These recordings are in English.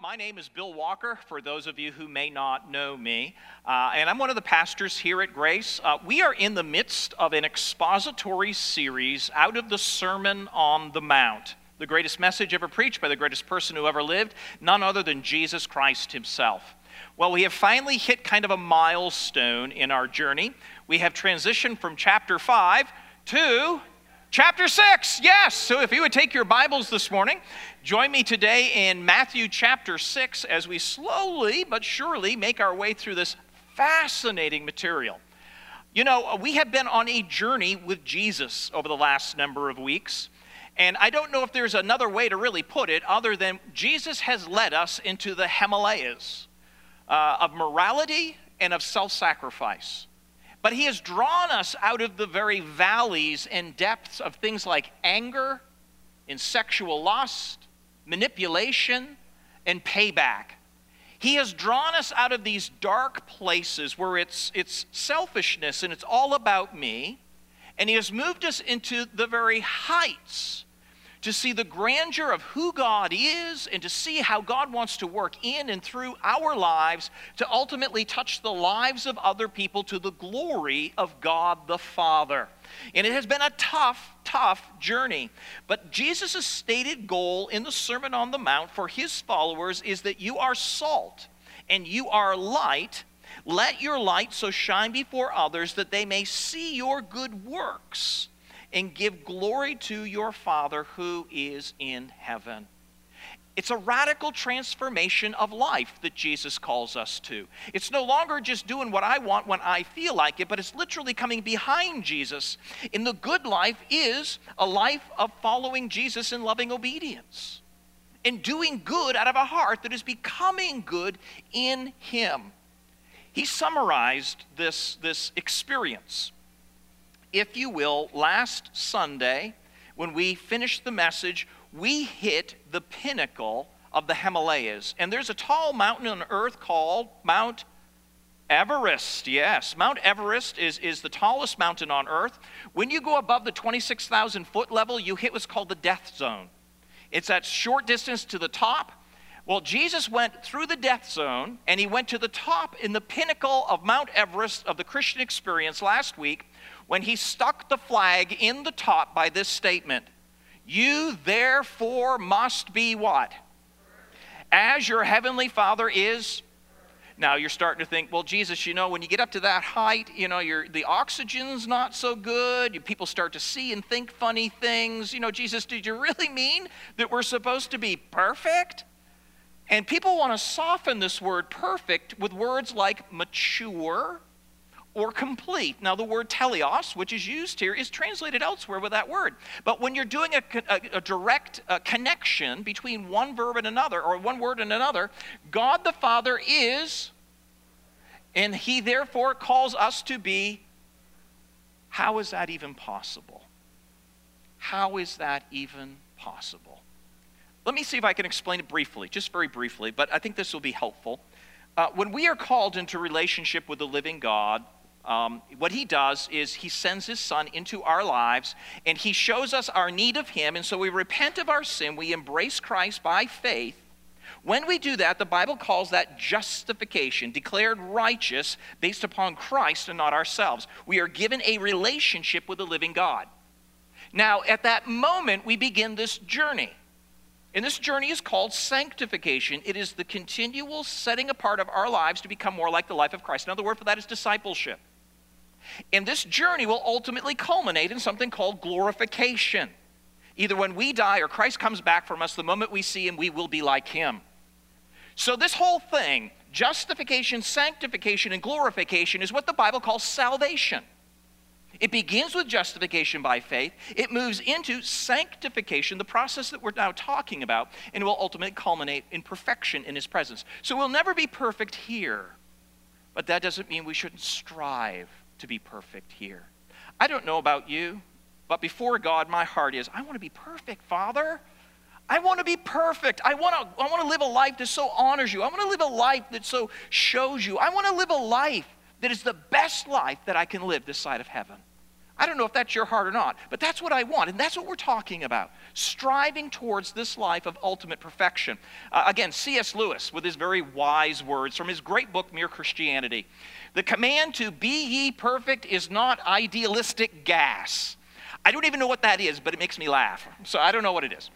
My name is Bill Walker, for those of you who may not know me, and I'm one of the pastors here at Grace. We are in the midst of an expository series out of the Sermon on the Mount, the greatest message ever preached by the greatest person who ever lived, none other than Jesus Christ himself. Well, we have finally hit kind of a milestone in our journey. We have transitioned from chapter 5 to Chapter 6, yes! So if you would take your Bibles this morning, join me today in Matthew chapter 6 as we slowly but surely make our way through this fascinating material. You know, we have been on a journey with Jesus over the last number of weeks, and I don't know if there's another way to really put it other than Jesus has led us into the Himalayas of morality and of self-sacrifice. But he has drawn us out of the very valleys and depths of things like anger and sexual lust, manipulation, and payback. He has drawn us out of these dark places where it's selfishness and it's all about me. And he has moved us into the very heights to see the grandeur of who God is and to see how God wants to work in and through our lives to ultimately touch the lives of other people to the glory of God the Father. And it has been a tough journey. But Jesus' stated goal in the Sermon on the Mount for his followers is that you are salt and you are light. Let your light so shine before others that they may see your good works and give glory to your Father who is in heaven. It's a radical transformation of life that Jesus calls us to. It's no longer just doing what I want when I feel like it, but it's literally coming behind Jesus. And the good life is a life of following Jesus in loving obedience and doing good out of a heart that is becoming good in him. He summarized this experience, if you will, last Sunday, when we finished the message, we hit the pinnacle of the Himalayas. And there's a tall mountain on earth called Mount Everest. Yes, Mount Everest is the tallest mountain on earth. When you go above the 26,000 foot level, you hit what's called the death zone. It's that short distance to the top. Well, Jesus went through the death zone, and he went to the top in the pinnacle of Mount Everest of the Christian experience last week when he stuck the flag in the top by this statement, "You therefore must be what? As your heavenly Father is." Now you're starting to think, well, Jesus, you know, when you get up to that height, you know, the oxygen's not so good. People start to see and think funny things. You know, Jesus, did you really mean that we're supposed to be perfect? And people want to soften this word perfect with words like mature or complete. Now, the word teleios, which is used here, is translated elsewhere with that word. But when you're doing a direct connection between one verb and another, or one word and another, God the Father is, and he therefore calls us to be. How is that even possible? How is that even possible? Let me see if I can explain it briefly, just very briefly, but I think this will be helpful. When we are called into relationship with the living God, what he does is he sends his son into our lives, and he shows us our need of him, and so we repent of our sin, we embrace Christ by faith. When we do that, the Bible calls that justification, declared righteous based upon Christ and not ourselves. We are given a relationship with the living God. Now, at that moment, we begin this journey. And this journey is called sanctification. It is the continual setting apart of our lives to become more like the life of Christ. Another word for that is discipleship. And this journey will ultimately culminate in something called glorification. Either when we die or Christ comes back from us, the moment we see him, we will be like him. So this whole thing, justification, sanctification, and glorification, is what the Bible calls salvation. It begins with justification by faith. It moves into sanctification, the process that we're now talking about, and will ultimately culminate in perfection in his presence. So we'll never be perfect here, but that doesn't mean we shouldn't strive to be perfect here. I don't know about you, but before God, my heart is, I want to be perfect, Father. I want to be perfect. I want to live a life that so honors you. I want to live a life that so shows you. I want to live a life that is the best life that I can live this side of heaven. I don't know if that's your heart or not, but that's what I want, and that's what we're talking about, striving towards this life of ultimate perfection. Again, C.S. Lewis, with his very wise words from his great book, Mere Christianity, the command to be ye perfect is not idealistic gas. I don't even know what that is, but it makes me laugh, so I don't know what it is.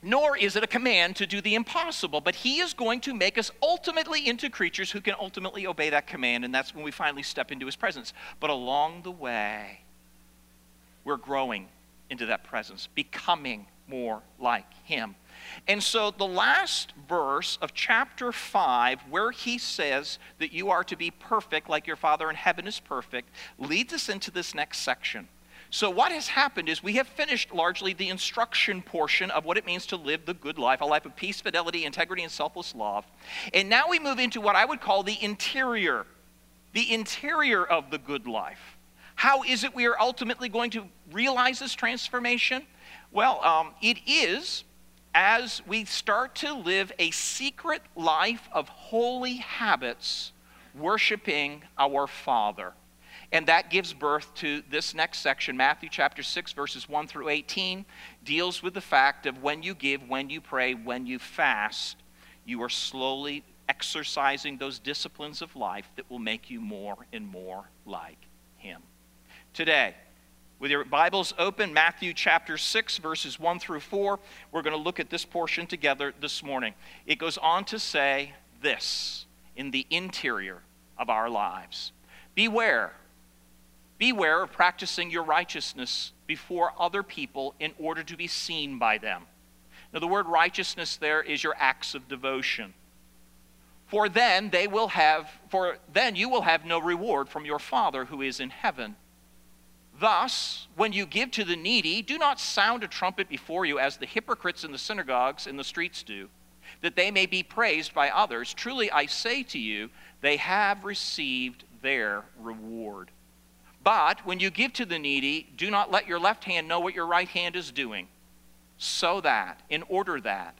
Nor is it a command to do the impossible, but he is going to make us ultimately into creatures who can ultimately obey that command, and that's when we finally step into his presence. But along the way, we're growing into that presence, becoming more like him. And so the last verse of chapter 5, where he says that you are to be perfect like your Father in heaven is perfect, leads us into this next section. So what has happened is we have finished largely the instruction portion of what it means to live the good life, a life of peace, fidelity, integrity, and selfless love. And now we move into what I would call the interior of the good life. How is it we are ultimately going to realize this transformation? Well, it is as we start to live a secret life of holy habits, worshiping our Father. And that gives birth to this next section. Matthew chapter 6, verses 1 through 18, deals with the fact of when you give, when you pray, when you fast, you are slowly exercising those disciplines of life that will make you more and more like him. Today, with your Bibles open, Matthew chapter 6, verses 1 through 4, we're going to look at this portion together this morning. It goes on to say this in the interior of our lives. Beware of practicing your righteousness before other people in order to be seen by them. Now, the word righteousness there is your acts of devotion. For then you will have no reward from your Father who is in heaven. Thus, when you give to the needy, do not sound a trumpet before you as the hypocrites in the synagogues and the streets do, that they may be praised by others. Truly, I say to you, they have received their reward. But when you give to the needy, do not let your left hand know what your right hand is doing, so that, in order that,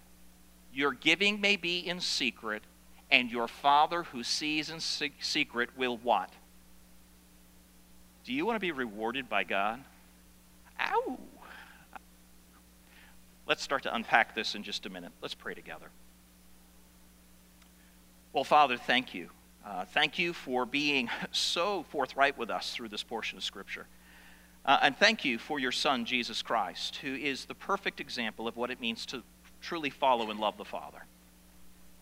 your giving may be in secret, and your Father who sees in secret will what? Do you want to be rewarded by God? Ow! Let's start to unpack this in just a minute. Let's pray together. Well, Father, thank you. Thank you for being so forthright with us through this portion of Scripture. And thank you for your Son, Jesus Christ, who is the perfect example of what it means to truly follow and love the Father.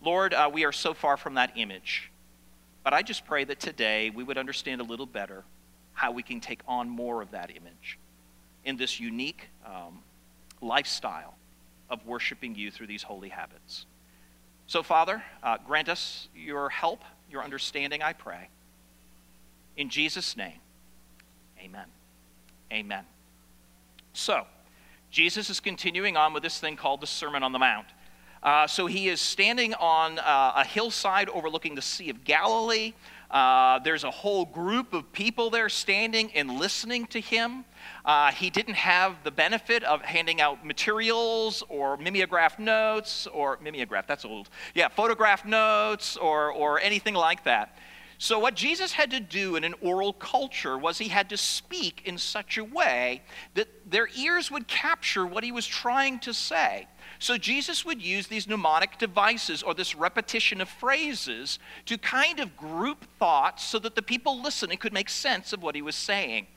Lord, we are so far from that image. But I just pray that today we would understand a little better how we can take on more of that image in this unique lifestyle of worshiping you through these holy habits. So, Father, grant us your help, your understanding, I pray. In Jesus' name, amen. Amen. So, Jesus is continuing on with this thing called the Sermon on the Mount. So he is standing on a hillside overlooking the Sea of Galilee. There's a whole group of people there standing and listening to him. He didn't have the benefit of handing out materials or mimeograph notes or photograph notes or anything like that. So what Jesus had to do in an oral culture was he had to speak in such a way that their ears would capture what he was trying to say. So Jesus would use these mnemonic devices or this repetition of phrases to kind of group thoughts so that the people listening could make sense of what he was saying.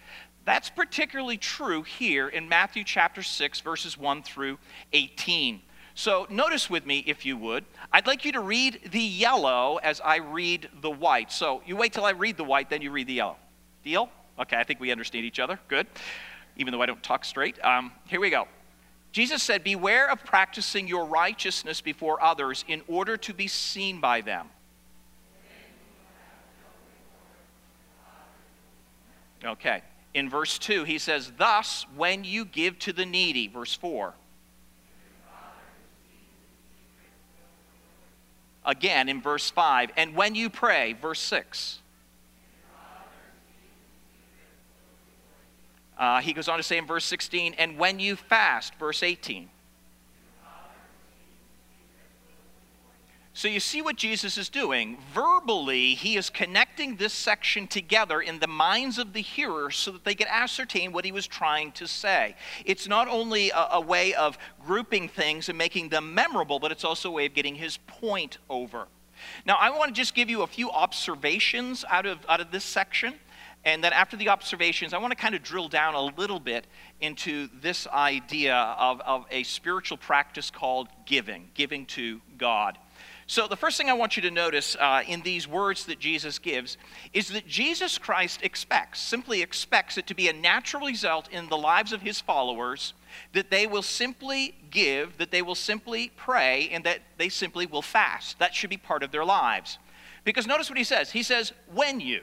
That's particularly true here in Matthew chapter 6, verses 1 through 18. So notice with me, if you would, I'd like you to read the yellow as I read the white. So you wait till I read the white, then you read the yellow. Deal? Okay, I think we understand each other. Good. Even though I don't talk straight. Here we go. Jesus said, beware of practicing your righteousness before others in order to be seen by them. Okay. In verse 2, he says, thus, when you give to the needy, verse 4. Again, in verse 5, and when you pray, verse 6. He goes on to say in verse 16, and when you fast, verse 18. So you see what Jesus is doing. Verbally, he is connecting this section together in the minds of the hearers so that they can ascertain what he was trying to say. It's not only a way of grouping things and making them memorable, but it's also a way of getting his point over. Now, I want to just give you a few observations out of this section. And then after the observations, I want to kind of drill down a little bit into this idea of a spiritual practice called giving, giving to God. So the first thing I want you to notice in these words that Jesus gives is that Jesus Christ simply expects it to be a natural result in the lives of his followers that they will simply give, that they will simply pray, and that they simply will fast. That should be part of their lives. Because notice what he says. He says, when you.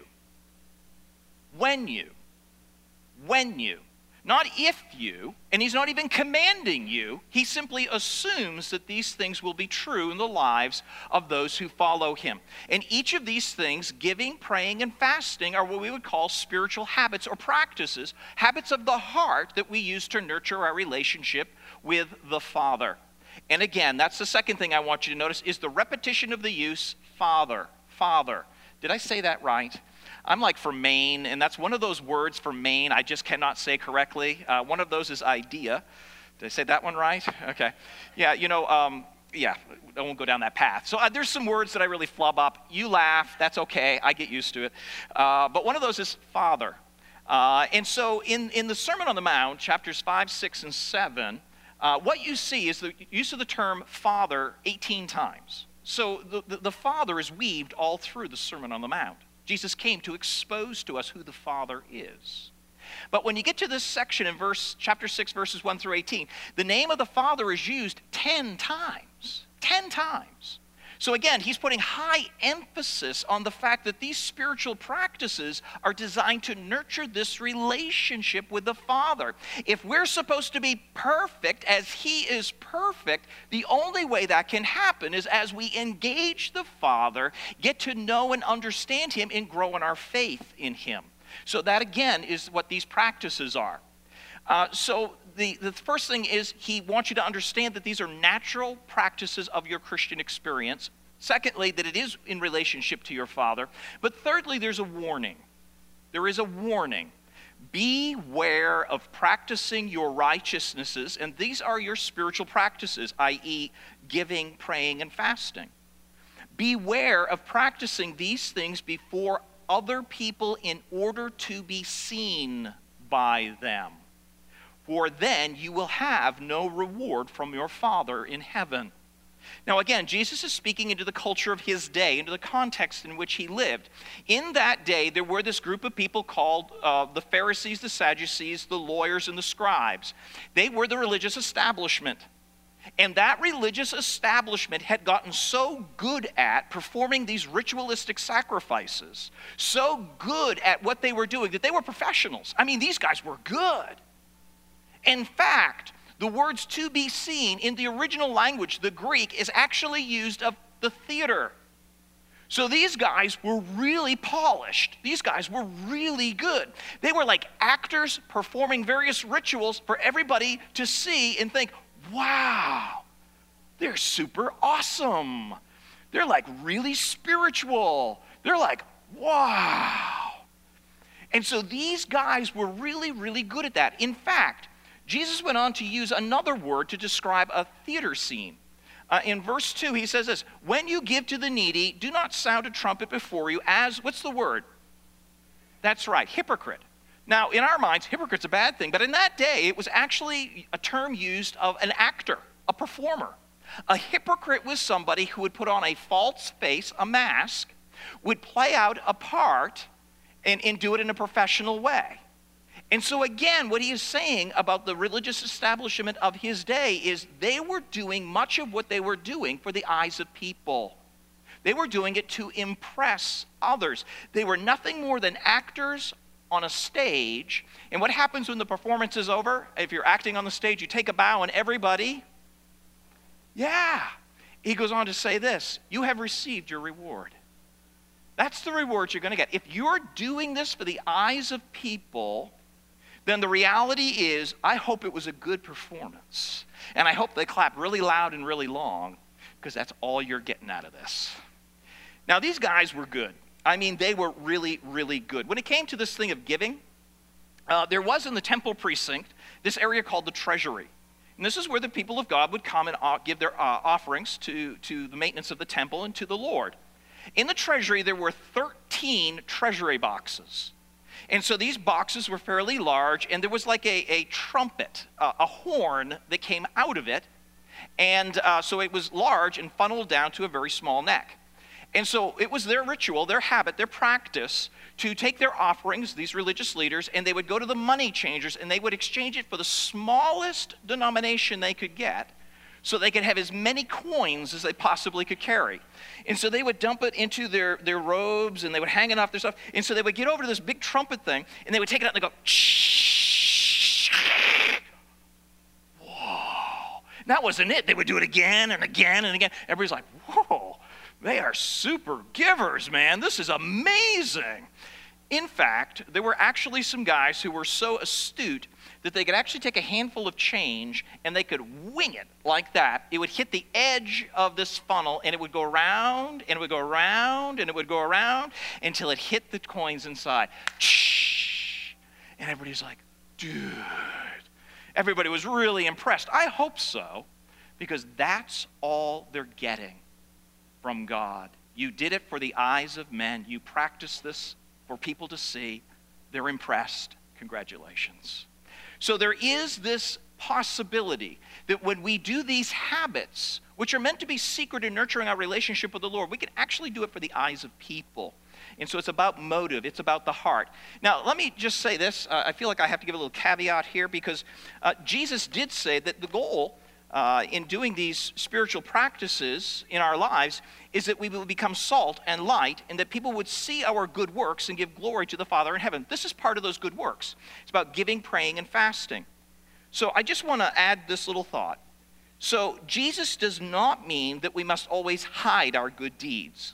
Not if you, and he's not even commanding you. He simply assumes that these things will be true in the lives of those who follow him. And each of these things, giving, praying, and fasting, are what we would call spiritual habits or practices, habits of the heart that we use to nurture our relationship with the Father. And again, that's the second thing I want you to notice, is the repetition of the use, Father, Father. Did I say that right? I'm like from Maine, and that's one of those words for Maine I just cannot say correctly. One of those is idea. Did I say that one right? Okay. Yeah, I won't go down that path. So there's some words that I really flub up. You laugh. That's okay. I get used to it. But one of those is Father. And so in the Sermon on the Mount, chapters 5, 6, and 7, what you see is the use of the term Father 18 times. So the Father is weaved all through the Sermon on the Mount. Jesus came to expose to us who the Father is. But when you get to this section in chapter 6, verses 1 through 18, the name of the Father is used 10 times. 10 times. So again, he's putting high emphasis on the fact that these spiritual practices are designed to nurture this relationship with the Father. If we're supposed to be perfect as he is perfect, the only way that can happen is as we engage the Father, get to know and understand him, and grow in our faith in him. So that, again, is what these practices are. The first thing is he wants you to understand that these are natural practices of your Christian experience. Secondly, that it is in relationship to your Father. But thirdly, there's a warning. There is a warning. Beware of practicing your righteousnesses, and these are your spiritual practices, i.e., giving, praying, and fasting. Beware of practicing these things before other people in order to be seen by them. For then you will have no reward from your Father in heaven. Now again, Jesus is speaking into the culture of his day, into the context in which he lived. In that day, there were this group of people called the Pharisees, the Sadducees, the lawyers, and the scribes. They were the religious establishment. And that religious establishment had gotten so good at performing these ritualistic sacrifices, so good at what they were doing, that they were professionals. I mean, these guys were good. In fact, the words "to be seen" in the original language, the Greek, is actually used of the theater. So these guys were really polished. These guys were really good. They were like actors performing various rituals for everybody to see and think, wow, they're super awesome. They're like really spiritual. They're like, wow. And so these guys were really, really good at that. In fact, Jesus went on to use another word to describe a theater scene. In verse 2, he says this, "When you give to the needy, do not sound a trumpet before you as," what's the word? That's right, hypocrite. Now, in our minds, hypocrite's a bad thing, but in that day, it was actually a term used of an actor, a performer. A hypocrite was somebody who would put on a false face, a mask, would play out a part, and do it in a professional way. And so again, what he is saying about the religious establishment of his day is they were doing much of what they were doing for the eyes of people. They were doing it to impress others. They were nothing more than actors on a stage. And what happens when the performance is over? If you're acting on the stage, you take a bow and everybody, yeah. He goes on to say this, "You have received your reward." That's the reward you're going to get. If you're doing this for the eyes of people, then the reality is, I hope it was a good performance. And I hope they clap really loud and really long. because that's all you're getting out of this. Now, these guys were good. I mean, they were really, really good. When it came to this thing of giving, there was in the temple precinct this area called the treasury. And this is where the people of God would come and give their offerings to the maintenance of the temple and to the Lord. In the treasury, there were 13 treasury boxes. And so these boxes were fairly large, and there was like a trumpet, a horn that came out of it. And so it was large and funneled down to a very small neck. And so it was their ritual, their habit, their practice to take their offerings, these religious leaders, and they would go to the money changers and they would exchange it for the smallest denomination they could get so they could have as many coins as they possibly could carry. And so they would dump it into their robes and they would hang it off their stuff. And so they would get over to this big trumpet thing and they would take it out and they go, whoa. And that wasn't it. They would do it again and again and again. Everybody's like, whoa. They are super givers, man. This is amazing. In fact, there were actually some guys who were so astute that they could actually take a handful of change and they could wing it like that. It would hit the edge of this funnel and it would go around and it would go around and it would go around until it hit the coins inside. And everybody's like, dude. Everybody was really impressed. I hope so, because that's all they're getting from God. You did it for the eyes of men. You practiced this for people to see. They're impressed. Congratulations. So there is this possibility that when we do these habits, which are meant to be secret in nurturing our relationship with the Lord, we can actually do it for the eyes of people. And so it's about motive. It's about the heart. Now, let me just say this. I feel like I have to give a little caveat here, because Jesus did say that the goal in doing these spiritual practices in our lives is that we will become salt and light, and that people would see our good works and give glory to the Father in heaven. This is part of those good works. It's about giving, praying, and fasting. So I just want to add this little thought. So Jesus does not mean that we must always hide our good deeds.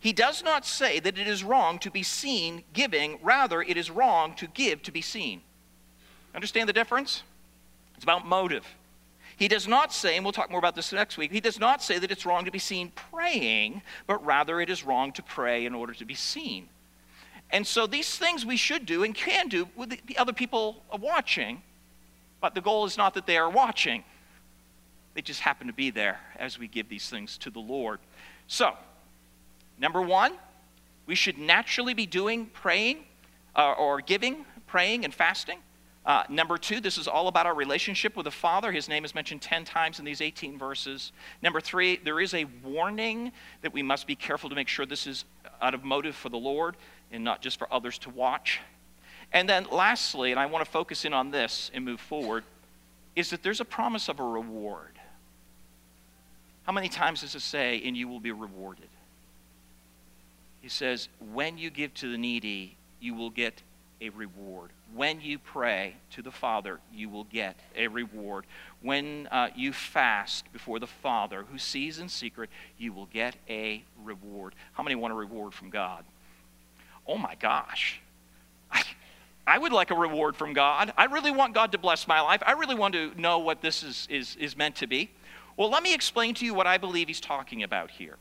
He does not say that it is wrong to be seen giving. Rather, it is wrong to give to be seen. Understand the difference? It's about motive. He does not say, and we'll talk more about this next week, he does not say that it's wrong to be seen praying, but rather it is wrong to pray in order to be seen. And so these things we should do and can do with the other people watching, but the goal is not that they are watching. They just happen to be there as we give these things to the Lord. So, number one, we should naturally be doing praying, or giving, praying, and fasting. Number two, this is all about our relationship with the Father. His name is mentioned 10 times in these 18 verses. Number three, there is a warning that we must be careful to make sure this is out of motive for the Lord and not just for others to watch. And then lastly, and I want to focus in on this and move forward, is that there's a promise of a reward. How many times does it say, and you will be rewarded? He says, when you give to the needy, you will get a reward. When you pray to the Father, you will get a reward. When you fast before the Father who sees in secret, you will get a reward. How many want a reward from God? Oh my gosh. I would like a reward from God. I really want God to bless my life. I really want to know what this is meant to be. Well, let me explain to you what I believe he's talking about here.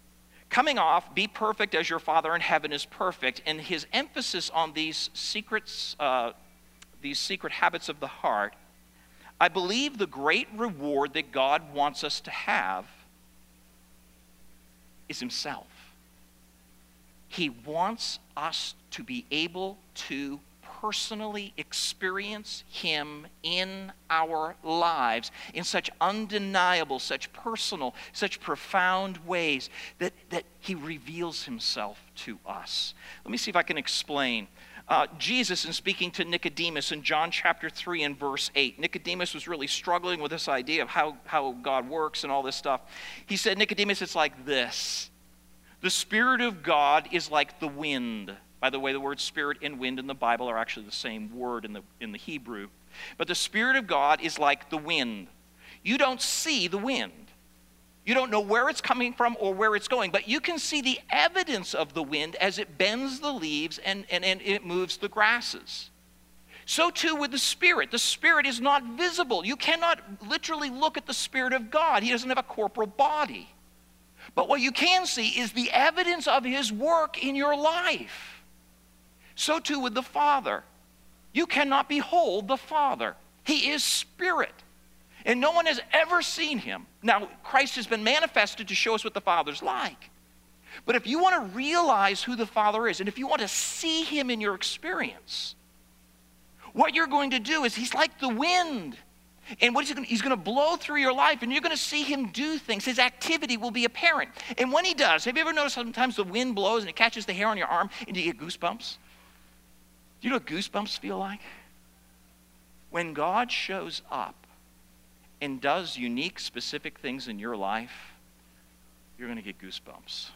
Coming off, be perfect as your Father in heaven is perfect, and his emphasis on these secrets, these secret habits of the heart, I believe the great reward that God wants us to have is himself. He wants us to be able to personally experience him in our lives in such undeniable, such personal, such profound ways that he reveals himself to us. Let me see if I can explain. Jesus, in speaking to Nicodemus in John chapter 3 and verse 8, Nicodemus was really struggling with this idea of how God works and all this stuff. He said, Nicodemus, it's like this. The Spirit of God is like the wind. By the way, the word spirit and wind in the Bible are actually the same word in the Hebrew. But the Spirit of God is like the wind. You don't see the wind. You don't know where it's coming from or where it's going, but you can see the evidence of the wind as it bends the leaves and it moves the grasses. So too with the Spirit. The Spirit is not visible. You cannot literally look at the Spirit of God. He doesn't have a corporal body. But what you can see is the evidence of his work in your life. So too with the Father. You cannot behold the Father. He is spirit, and no one has ever seen him. Now, Christ has been manifested to show us what the Father's like. But if you want to realize who the Father is, and if you want to see him in your experience, what you're going to do is he's like the wind. And what he's going to blow through your life, and you're going to see him do things. His activity will be apparent. And when he does, have you ever noticed sometimes the wind blows and it catches the hair on your arm and you get goosebumps? Do you know what goosebumps feel like? When God shows up and does unique, specific things in your life, you're going to get goosebumps.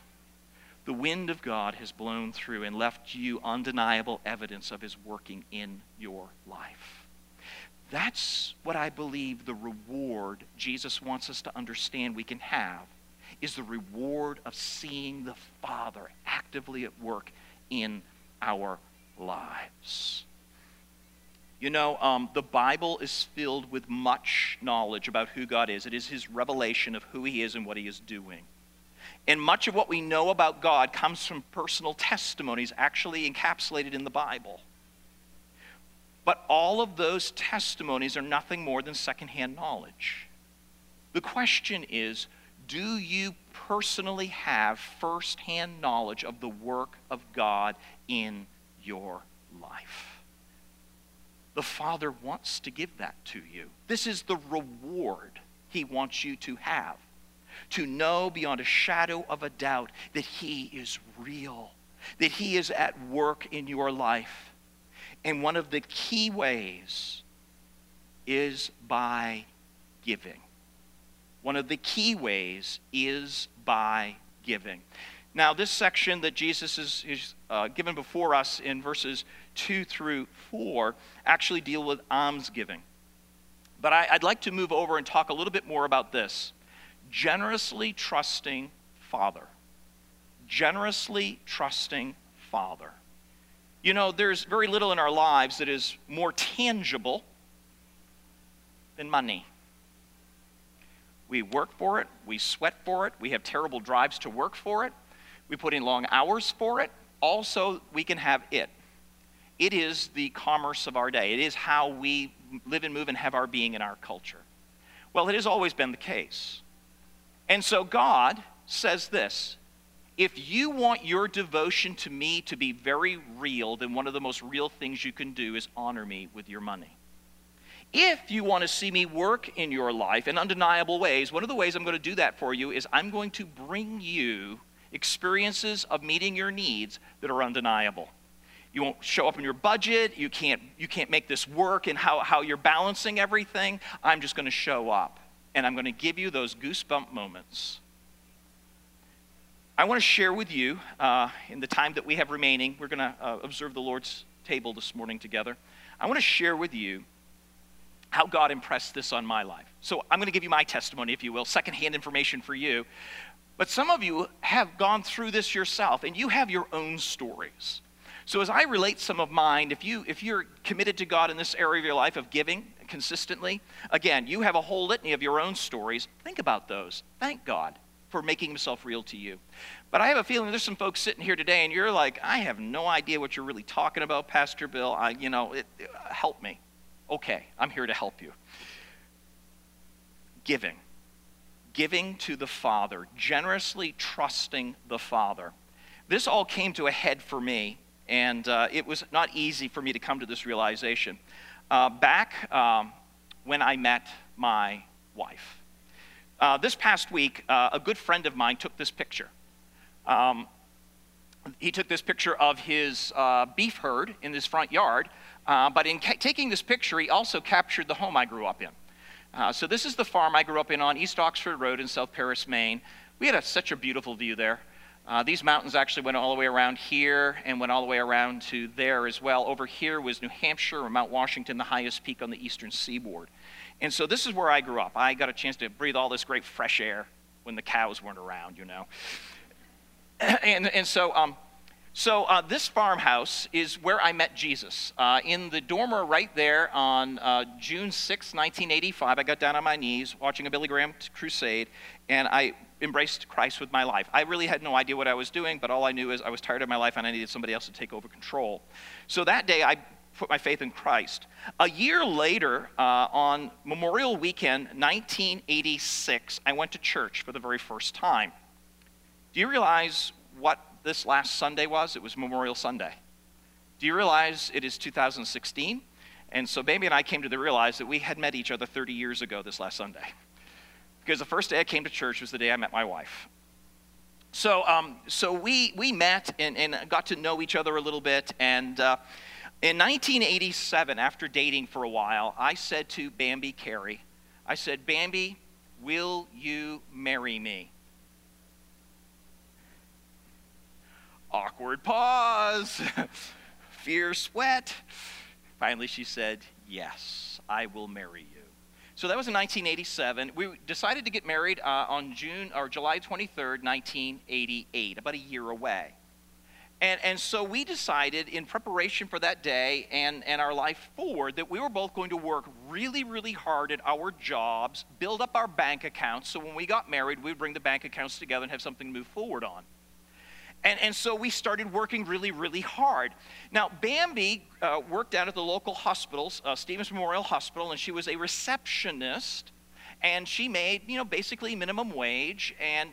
The wind of God has blown through and left you undeniable evidence of his working in your life. That's what I believe the reward Jesus wants us to understand we can have is the reward of seeing the Father actively at work in our lives. You know, the Bible is filled with much knowledge about who God is. It is his revelation of who he is and what he is doing. And much of what we know about God comes from personal testimonies actually encapsulated in the Bible. But all of those testimonies are nothing more than secondhand knowledge. The question is, do you personally have firsthand knowledge of the work of God in your life? The Father wants to give that to you. This is the reward he wants you to have, to know beyond a shadow of a doubt that he is real, that he is at work in your life. And one of the key ways is by giving. One of the key ways is by giving. Now, this section that Jesus is given before us in verses 2 through 4 actually deal with almsgiving. But I'd like to move over and talk a little bit more about this. Generously trusting Father. Generously trusting Father. You know, there's very little in our lives that is more tangible than money. We work for it. We sweat for it. We have terrible drives to work for it. We put in long hours for it. Also, we can have it. It is the commerce of our day. It is how we live and move and have our being in our culture. Well, it has always been the case. And so God says this. If you want your devotion to me to be very real, then one of the most real things you can do is honor me with your money. If you want to see me work in your life in undeniable ways, one of the ways I'm going to do that for you is I'm going to bring you experiences of meeting your needs that are undeniable. You won't show up in your budget. You can't make this work in how you're balancing everything. I'm just going to show up, and I'm going to give you those goosebump moments. I want to share with you, in the time that we have remaining, we're going to observe the Lord's table this morning together. I want to share with you how God impressed this on my life. So I'm going to give you my testimony, if you will, secondhand information for you. But some of you have gone through this yourself, and you have your own stories. So as I relate some of mine, if you're committed to God in this area of your life of giving consistently, again, you have a whole litany of your own stories. Think about those. Thank God for making himself real to you. But I have a feeling there's some folks sitting here today and you're like, I have no idea what you're really talking about, Pastor Bill. Help me. Okay, I'm here to help you. Giving. Giving to the Father. Generously trusting the Father. This all came to a head for me, and it was not easy for me to come to this realization. Back when I met my wife. This past week, a good friend of mine took this picture. He took this picture of his beef herd in his front yard, but in taking this picture, he also captured the home I grew up in. So this is the farm I grew up in on East Oxford Road in South Paris, Maine. We had such a beautiful view there. These mountains actually went all the way around here and went all the way around to there as well. Over here was New Hampshire or Mount Washington, the highest peak on the eastern seaboard. And so this is where I grew up. I got a chance to breathe all this great fresh air when the cows weren't around, you know. And so So this farmhouse is where I met Jesus. In the dormer right there on June 6, 1985, I got down on my knees watching a Billy Graham crusade, and I embraced Christ with my life. I really had no idea what I was doing, but all I knew is I was tired of my life and I needed somebody else to take over control. So that day, I put my faith in Christ. A year later, on Memorial Weekend 1986, I went to church for the very first time. Do you realize what this last Sunday was? It was Memorial Sunday. Do you realize it is 2016? And so Bambi and I came to realize that we had met each other 30 years ago this last Sunday. Because the first day I came to church was the day I met my wife. So, we met and got to know each other a little bit. And in 1987, after dating for a while, I said to Bambi Carey, I said, "Bambi, will you marry me?" Awkward pause, fear, sweat. Finally, she said, "Yes, I will marry you." So that was in 1987. We decided to get married on July 23rd, 1988, about a year away. And so we decided in preparation for that day and our life forward that we were both going to work really, really hard at our jobs, build up our bank accounts, so when we got married, we'd bring the bank accounts together and have something to move forward on. And so we started working really, really hard. Now, Bambi worked out at the local hospital, Stevens Memorial Hospital, and she was a receptionist. And she made, you know, basically minimum wage. And,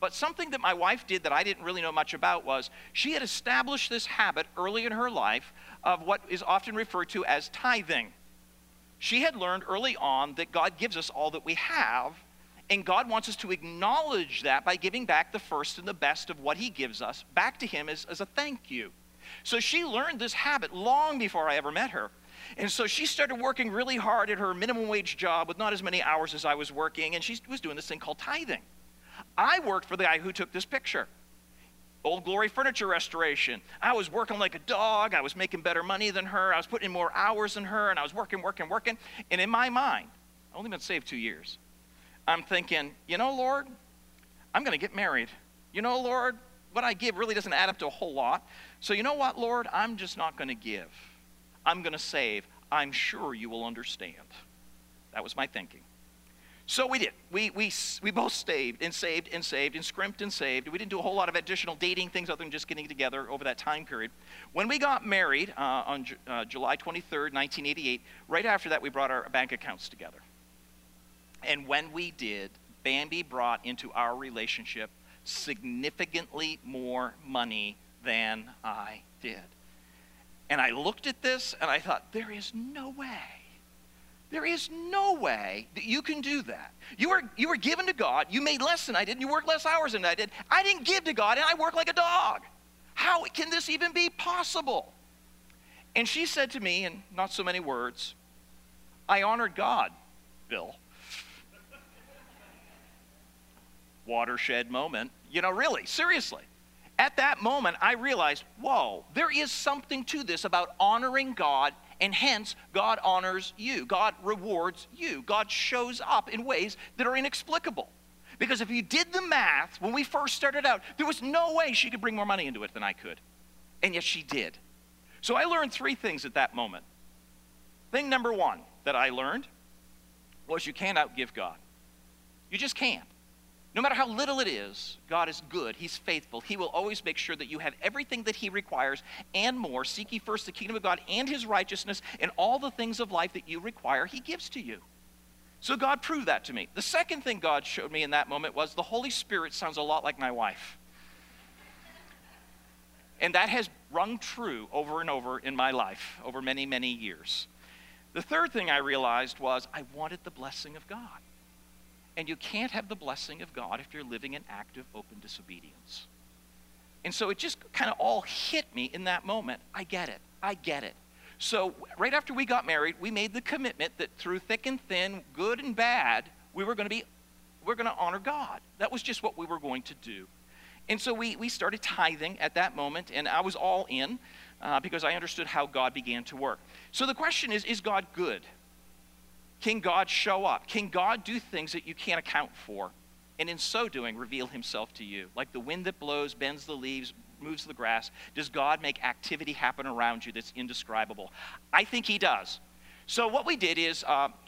but something that my wife did that I didn't really know much about was she had established this habit early in her life of what is often referred to as tithing. She had learned early on that God gives us all that we have. And God wants us to acknowledge that by giving back the first and the best of what he gives us back to him as a thank you. So she learned this habit long before I ever met her. And so she started working really hard at her minimum wage job with not as many hours as I was working. And she was doing this thing called tithing. I worked for the guy who took this picture, Old Glory Furniture Restoration. I was working like a dog. I was making better money than her. I was putting in more hours than her. And I was working. And in my mind, I've only been saved 2 years. I'm thinking, you know, Lord, I'm going to get married. You know, Lord, what I give really doesn't add up to a whole lot. So you know what, Lord? I'm just not going to give. I'm going to save. I'm sure you will understand. That was my thinking. So we did. We both saved and saved and saved and scrimped and saved. We didn't do a whole lot of additional dating things other than just getting together over that time period. When we got married on July 23rd, 1988, right after that we brought our bank accounts together. And when we did, Bambi brought into our relationship significantly more money than I did. And I looked at this and I thought, there is no way. There is no way that you can do that. You were given to God. You made less than I did. And you worked less hours than I did. I didn't give to God and I work like a dog. How can this even be possible? And she said to me in not so many words, "I honored God, Bill." Watershed moment. You know, really, seriously. At that moment, I realized, whoa, there is something to this about honoring God, and hence, God honors you. God rewards you. God shows up in ways that are inexplicable. Because if you did the math, when we first started out, there was no way she could bring more money into it than I could. And yet she did. So I learned three things at that moment. Thing number one that I learned was you can't outgive God. You just can't. No matter how little it is, God is good. He's faithful. He will always make sure that you have everything that he requires and more. Seek ye first the kingdom of God and his righteousness, and all the things of life that you require, he gives to you. So God proved that to me. The second thing God showed me in that moment was the Holy Spirit sounds a lot like my wife. And that has rung true over and over in my life over many, many years. The third thing I realized was I wanted the blessing of God. And you can't have the blessing of God if you're living in active, open disobedience. And so it just kind of all hit me in that moment. I get it. I get it. So right after we got married, we made the commitment that through thick and thin, good and bad, we're going to honor God. That was just what we were going to do. And so we started tithing at that moment, and I was all in because I understood how God began to work. So the question is God good? Can God show up? Can God do things that you can't account for? And in so doing, reveal himself to you. Like the wind that blows, bends the leaves, moves the grass? Does God make activity happen around you that's indescribable? I think he does. So what we did is,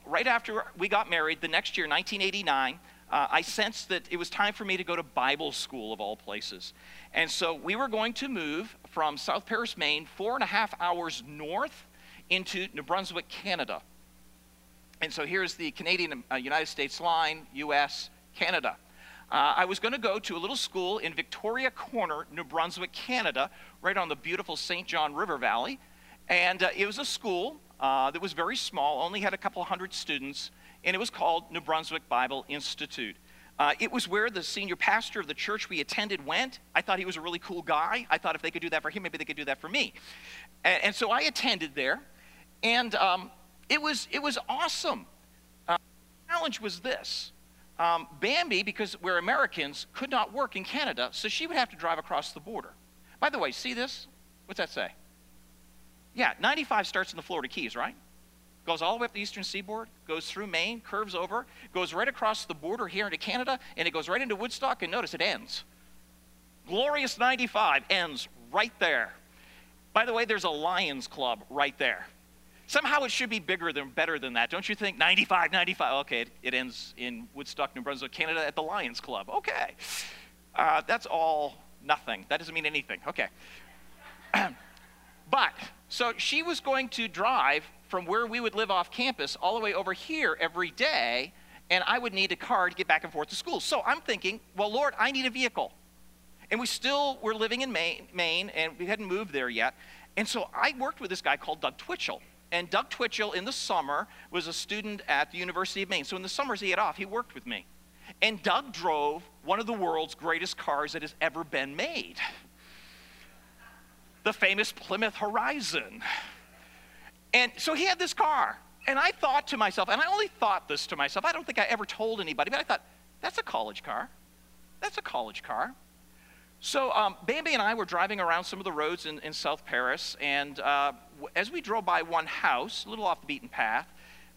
right after we got married, the next year, 1989, I sensed that it was time for me to go to Bible school, of all places. And so we were going to move from South Paris, Maine, 4.5 hours north into New Brunswick, Canada. And so here's the Canadian, United States line, U.S., Canada. I was going to go to a little school in Victoria Corner, New Brunswick, Canada, right on the beautiful Saint John River Valley. And it was a school that was very small, only had a couple hundred students, and it was called New Brunswick Bible Institute. It was where the senior pastor of the church we attended went. I thought he was a really cool guy. I thought if they could do that for him, maybe they could do that for me. And so I attended there, and it was awesome. The challenge was this. Bambi, because we're Americans, could not work in Canada, so she would have to drive across the border. By the way, see this? What's that say? Yeah, 95 starts in the Florida Keys, right? Goes all the way up the eastern seaboard, goes through Maine, curves over, goes right across the border here into Canada, and it goes right into Woodstock, and notice it ends. Glorious 95 ends right there. By the way, there's a Lions Club right there. Somehow it should be bigger than, better than that, don't you think? 95, 95, okay, it ends in Woodstock, New Brunswick, Canada at the Lions Club, okay. That's all nothing, that doesn't mean anything, okay. But, so she was going to drive from where we would live off campus all the way over here every day, and I would need a car to get back and forth to school. So I'm thinking, well, Lord, I need a vehicle. And we still were living in Maine, and we hadn't moved there yet. And so I worked with this guy called Doug Twitchell. And Doug Twitchell, in the summer, was a student at the University of Maine. So in the summers he had off, he worked with me. And Doug drove one of the world's greatest cars that has ever been made. The famous Plymouth Horizon. And so he had this car. And I thought to myself, and I only thought this to myself, I don't think I ever told anybody, but I thought, that's a college car. That's a college car. So Bambi and I were driving around some of the roads in South Paris, and as we drove by one house, a little off the beaten path,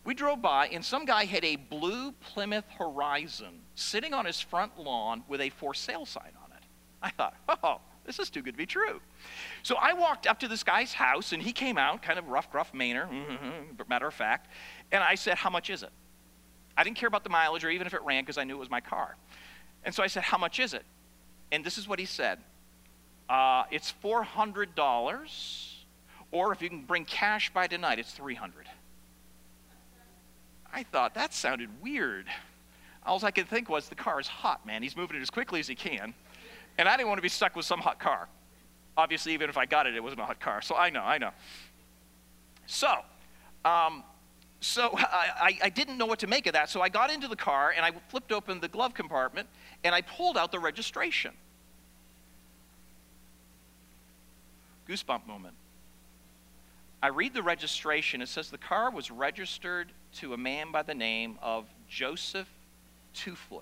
we drove by, and some guy had a blue Plymouth Horizon sitting on his front lawn with a for sale sign on it. I thought, oh, this is too good to be true. So I walked up to this guy's house, and he came out, kind of rough Mainer, matter of fact, and I said, how much is it? I didn't care about the mileage or even if it ran because I knew it was my car. And so I said, how much is it? And this is what he said. It's $400, or if you can bring cash by tonight, it's $300. I thought, that sounded weird. All I could think was, the car is hot, man. He's moving it as quickly as he can. And I didn't want to be stuck with some hot car. Obviously, even if I got it, it wasn't a hot car. So I know. So, I didn't know what to make of that. So I got into the car, and I flipped open the glove compartment, and I pulled out the registration. Goosebump moment. I read the registration. It says the car was registered to a man by the name of Joseph Twofoot.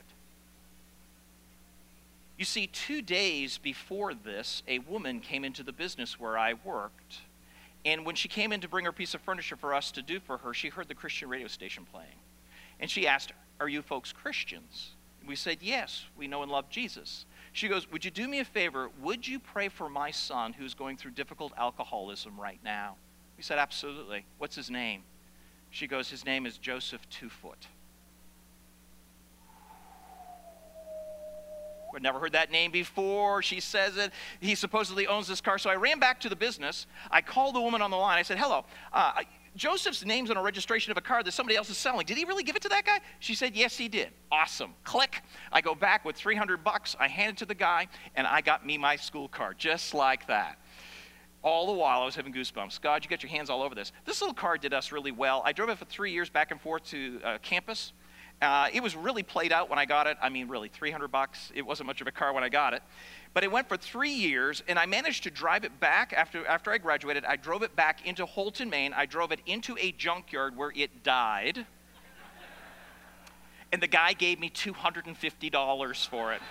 You see, 2 days before this, a woman came into the business where I worked, and when she came in to bring her piece of furniture for us to do for her, she heard the Christian radio station playing. And she asked, are you folks Christians? And we said, yes, we know and love Jesus. She goes, would you do me a favor? Would you pray for my son who's going through difficult alcoholism right now? We said, absolutely. What's his name? She goes, his name is Joseph Twofoot. I'd never heard that name before. She says it. He supposedly owns this car. So I ran back to the business. I called the woman on the line. I said, hello, Joseph's name's on a registration of a car that somebody else is selling. Did he really give it to that guy? She said, yes, he did. Awesome. Click. I go back with $300. I hand it to the guy, and I got me my school card, just like that. All the while, I was having goosebumps. God, you got your hands all over this. This little car did us really well. I drove it for 3 years back and forth to campus. It was really played out when I got it. I mean, really, $300. It wasn't much of a car when I got it. But it went for 3 years, and I managed to drive it back. After I graduated, I drove it back into Holton, Maine. I drove it into a junkyard where it died. And the guy gave me $250 for it.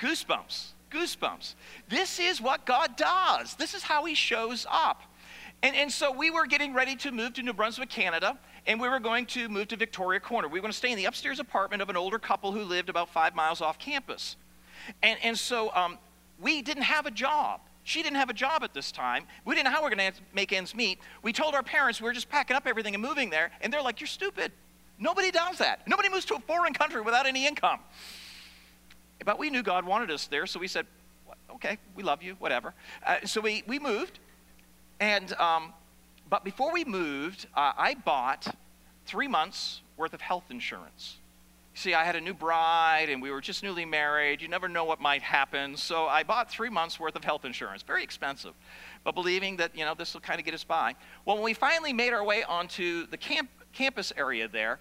Goosebumps. Goosebumps. This is what God does. This is how he shows up. And so we were getting ready to move to New Brunswick, Canada, and we were going to move to Victoria Corner. We were going to stay in the upstairs apartment of an older couple who lived about 5 miles off campus. And so we didn't have a job. She didn't have a job at this time. We didn't know how we were going to make ends meet. We told our parents we were just packing up everything and moving there, and they're like, "You're stupid. Nobody does that. Nobody moves to a foreign country without any income." But we knew God wanted us there, so we said, "Okay, we love you, whatever." So we moved, and but before we moved, I bought 3 months worth of health insurance. See, I had a new bride, and we were just newly married. You never know what might happen. So I bought 3 months' worth of health insurance, very expensive, but believing that, you know, this will kind of get us by. Well, when we finally made our way onto the campus area there,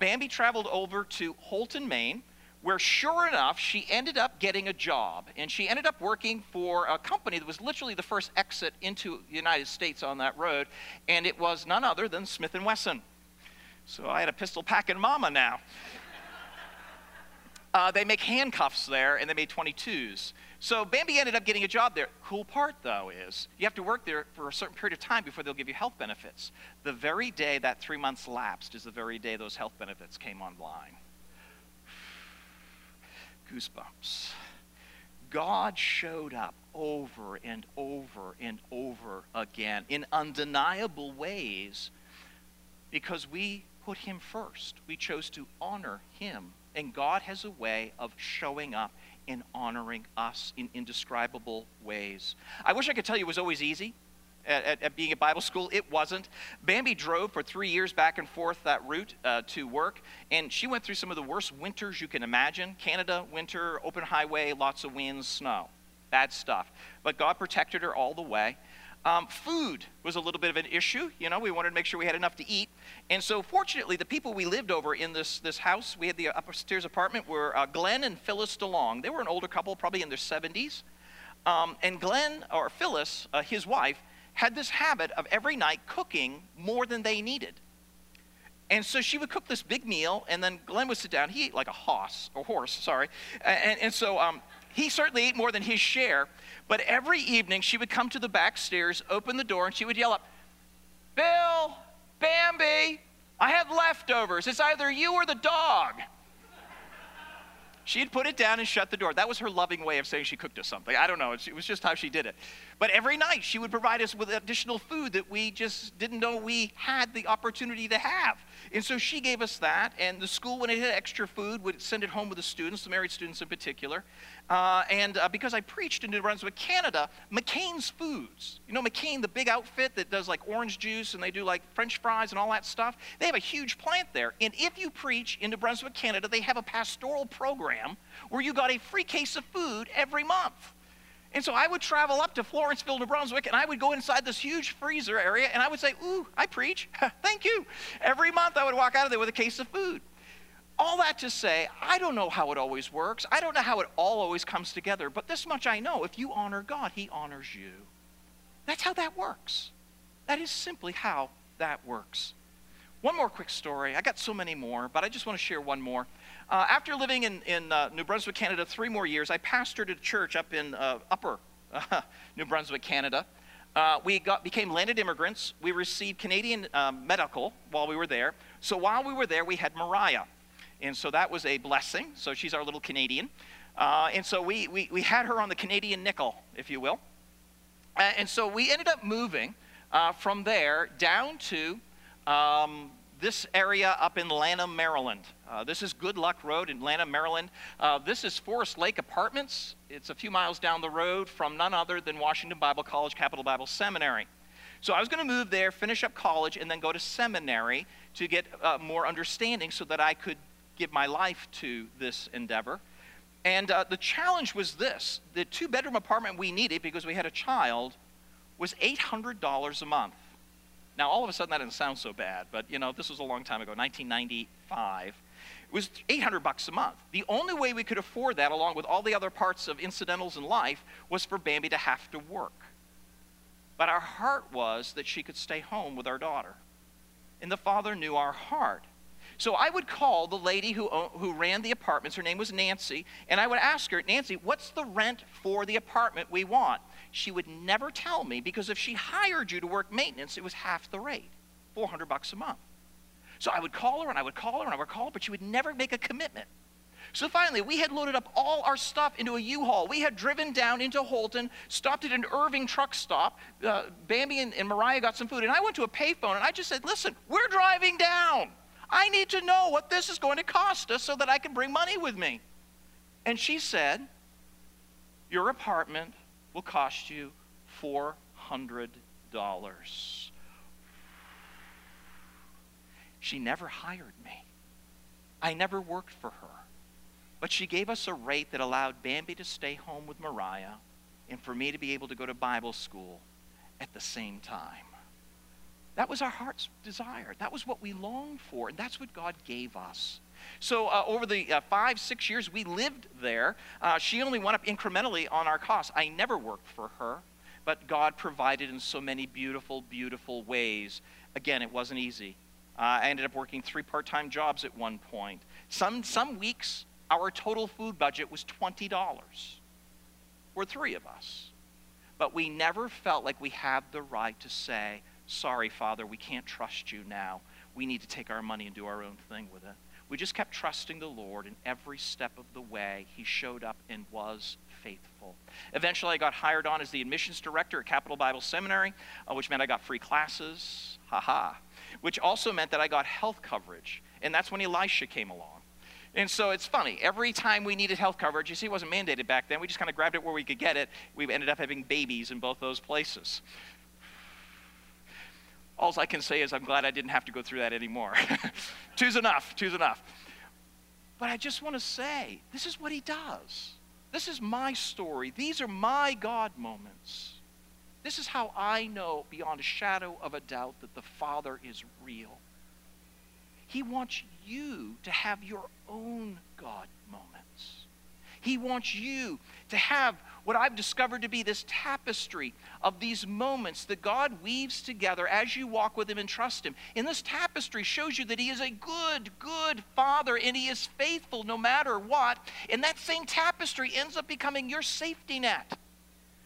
Bambi traveled over to Holton, Maine, where sure enough, she ended up getting a job. And she ended up working for a company that was literally the first exit into the United States on that road, and it was none other than Smith & Wesson. So I had a pistol-packing mama now. They make handcuffs there, and they made 22s. So Bambi ended up getting a job there. Cool part, though, is you have to work there for a certain period of time before they'll give you health benefits. The very day that 3 months lapsed is the very day those health benefits came online. Goosebumps. God showed up over and over and over again in undeniable ways because we put him first. We chose to honor him. And God has a way of showing up and honoring us in indescribable ways. I wish I could tell you it was always easy at being at Bible school. It wasn't. Bambi drove for 3 years back and forth that route to work, and she went through some of the worst winters you can imagine. Canada, winter, open highway, lots of winds, snow, bad stuff. But God protected her all the way. Food was a little bit of an issue. You know, we wanted to make sure we had enough to eat. And so fortunately, the people we lived over in this house, we had the upstairs apartment, were Glenn and Phyllis DeLong. They were an older couple, probably in their 70s. And Glenn, or Phyllis, his wife, had this habit of every night cooking more than they needed. And so she would cook this big meal, and then Glenn would sit down. He ate like a horse. And so he certainly ate more than his share, but every evening she would come to the back stairs, open the door, and she would yell up, "Bill, Bambi, I have leftovers. It's either you or the dog." She'd put it down and shut the door. That was her loving way of saying she cooked us something. I don't know. It was just how she did it. But every night she would provide us with additional food that we just didn't know we had the opportunity to have. And so she gave us that. And the school, when it had extra food, would send it home with the students, the married students in particular. And because I preached in New Brunswick, Canada, McCain's Foods. You know McCain, the big outfit that does like orange juice and they do like French fries and all that stuff? They have a huge plant there. And if you preach in New Brunswick, Canada, they have a pastoral program where you got a free case of food every month. And so I would travel up to Florenceville, New Brunswick, and I would go inside this huge freezer area, and I would say, "Ooh, I preach. Thank you." Every month I would walk out of there with a case of food. All that to say, I don't know how it always works. I don't know how it all always comes together, but this much I know. If you honor God, he honors you. That's how that works. That is simply how that works. One more quick story. I got so many more, but I just want to share one more. After living in New Brunswick, Canada, 3 more years, I pastored a church up in upper New Brunswick, Canada. We became landed immigrants. We received Canadian medical while we were there. So while we were there, we had Mariah. And so that was a blessing. So she's our little Canadian. And so we had her on the Canadian nickel, if you will. And so we ended up moving from there down to this area up in Lanham, Maryland. This is Good Luck Road in Lanham, Maryland. This is Forest Lake Apartments. It's a few miles down the road from none other than Washington Bible College, Capital Bible Seminary. So I was going to move there, finish up college, and then go to seminary to get more understanding so that I could give my life to this endeavor. And the challenge was this. The 2-bedroom apartment we needed because we had a child was $800 a month. Now, all of a sudden, that doesn't sound so bad, but, you know, this was a long time ago, 1995. It was $800 a month. The only way we could afford that, along with all the other parts of incidentals in life, was for Bambi to have to work. But our heart was that she could stay home with our daughter. And the father knew our heart. So I would call the lady who ran the apartments. Her name was Nancy. And I would ask her, "Nancy, what's the rent for the apartment we want?" She would never tell me, because if she hired you to work maintenance, it was half the rate, $400 a month. So I would call her, and I would call her, and I would call her, but she would never make a commitment. So finally, we had loaded up all our stuff into a U-Haul. We had driven down into Holton, stopped at an Irving truck stop. Bambi and Mariah got some food, and I went to a payphone, and I just said, listen, we're driving down. I need to know what this is going to cost us so that I can bring money with me. And she said, your apartment will cost you $400. She never hired me. I never worked for her. But she gave us a rate that allowed Bambi to stay home with Mariah and for me to be able to go to Bible school at the same time. That was our heart's desire. That was what we longed for, and that's what God gave us. So over the 5, 6 years we lived there, she only went up incrementally on our costs. I never worked for her, but God provided in so many beautiful, beautiful ways. Again, it wasn't easy. I ended up working 3 part-time jobs at one point. Some weeks, our total food budget was $20 for 3 of us. But we never felt like we had the right to say, sorry, Father, we can't trust you now. We need to take our money and do our own thing with it. We just kept trusting the Lord, and every step of the way, he showed up and was faithful. Eventually, I got hired on as the admissions director at Capital Bible Seminary, which meant I got free classes, which also meant that I got health coverage, and that's when Elisha came along. And so it's funny, every time we needed health coverage, you see, it wasn't mandated back then. We just kind of grabbed it where we could get it. We ended up having babies in both those places. All I can say is I'm glad I didn't have to go through that anymore. 2's enough, 2's enough. But I just want to say, this is what he does. This is my story. These are my God moments. This is how I know beyond a shadow of a doubt that the Father is real. He wants you to have your own God moments. He wants you to have what I've discovered to be this tapestry of these moments that God weaves together as you walk with him and trust him. And this tapestry shows you that he is a good, good Father, and he is faithful no matter what. And that same tapestry ends up becoming your safety net.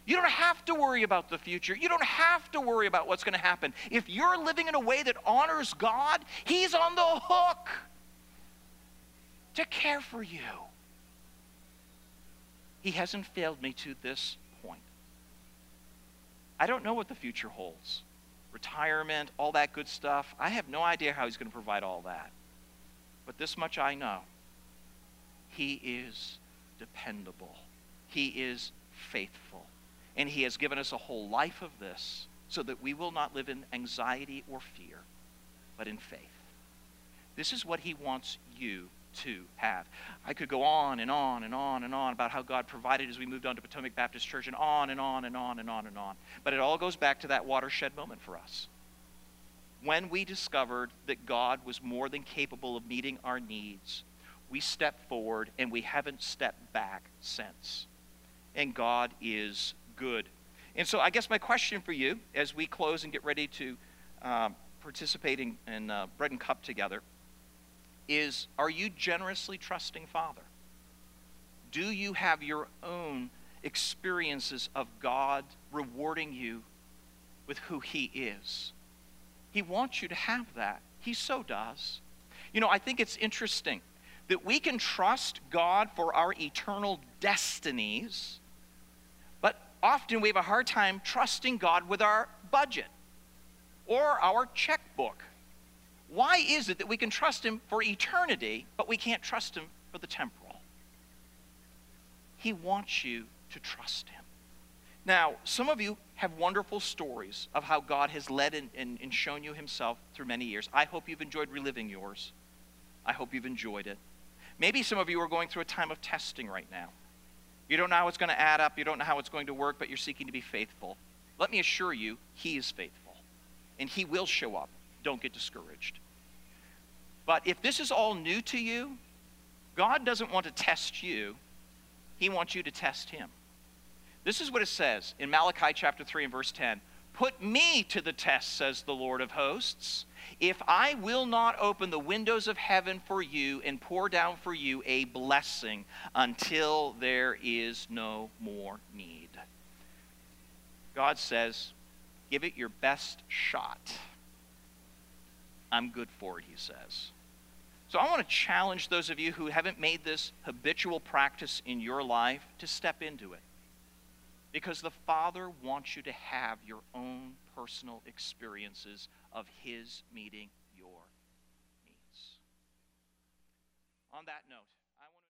You don't have to worry about the future. You don't have to worry about what's going to happen. If you're living in a way that honors God, he's on the hook to care for you. He hasn't failed me to this point. I don't know what the future holds. Retirement, all that good stuff. I have no idea how he's going to provide all that. But this much I know. He is dependable. He is faithful. And he has given us a whole life of this so that we will not live in anxiety or fear, but in faith. This is what he wants you to have. I could go on and on and on and on about how God provided as we moved on to Potomac Baptist Church, and on and on and on and on and on. But it all goes back to that watershed moment for us. When we discovered that God was more than capable of meeting our needs, we stepped forward, and we haven't stepped back since. And God is good. And so I guess my question for you as we close and get ready to participate in bread and cup together is, are you generously trusting Father? Do you have your own experiences of God rewarding you with who he is? He wants you to have that. He so does. You know, I think it's interesting that we can trust God for our eternal destinies, but often we have a hard time trusting God with our budget or our checkbook. Why is it that we can trust him for eternity, but we can't trust him for the temporal? He wants you to trust him. Now, some of you have wonderful stories of how God has led and shown you himself through many years. I hope you've enjoyed reliving yours. I hope you've enjoyed it. Maybe some of you are going through a time of testing right now. You don't know how it's going to add up. You don't know how it's going to work, but you're seeking to be faithful. Let me assure you, he is faithful, and he will show up. Don't get discouraged. But if this is all new to you, God doesn't want to test you. He wants you to test him. This is what it says in Malachi chapter 3 and verse 10. Put me to the test, says the Lord of hosts, if I will not open the windows of heaven for you and pour down for you a blessing until there is no more need. God says, give it your best shot. I'm good for it, he says. So I want to challenge those of you who haven't made this habitual practice in your life to step into it. Because the Father wants you to have your own personal experiences of his meeting your needs. On that note.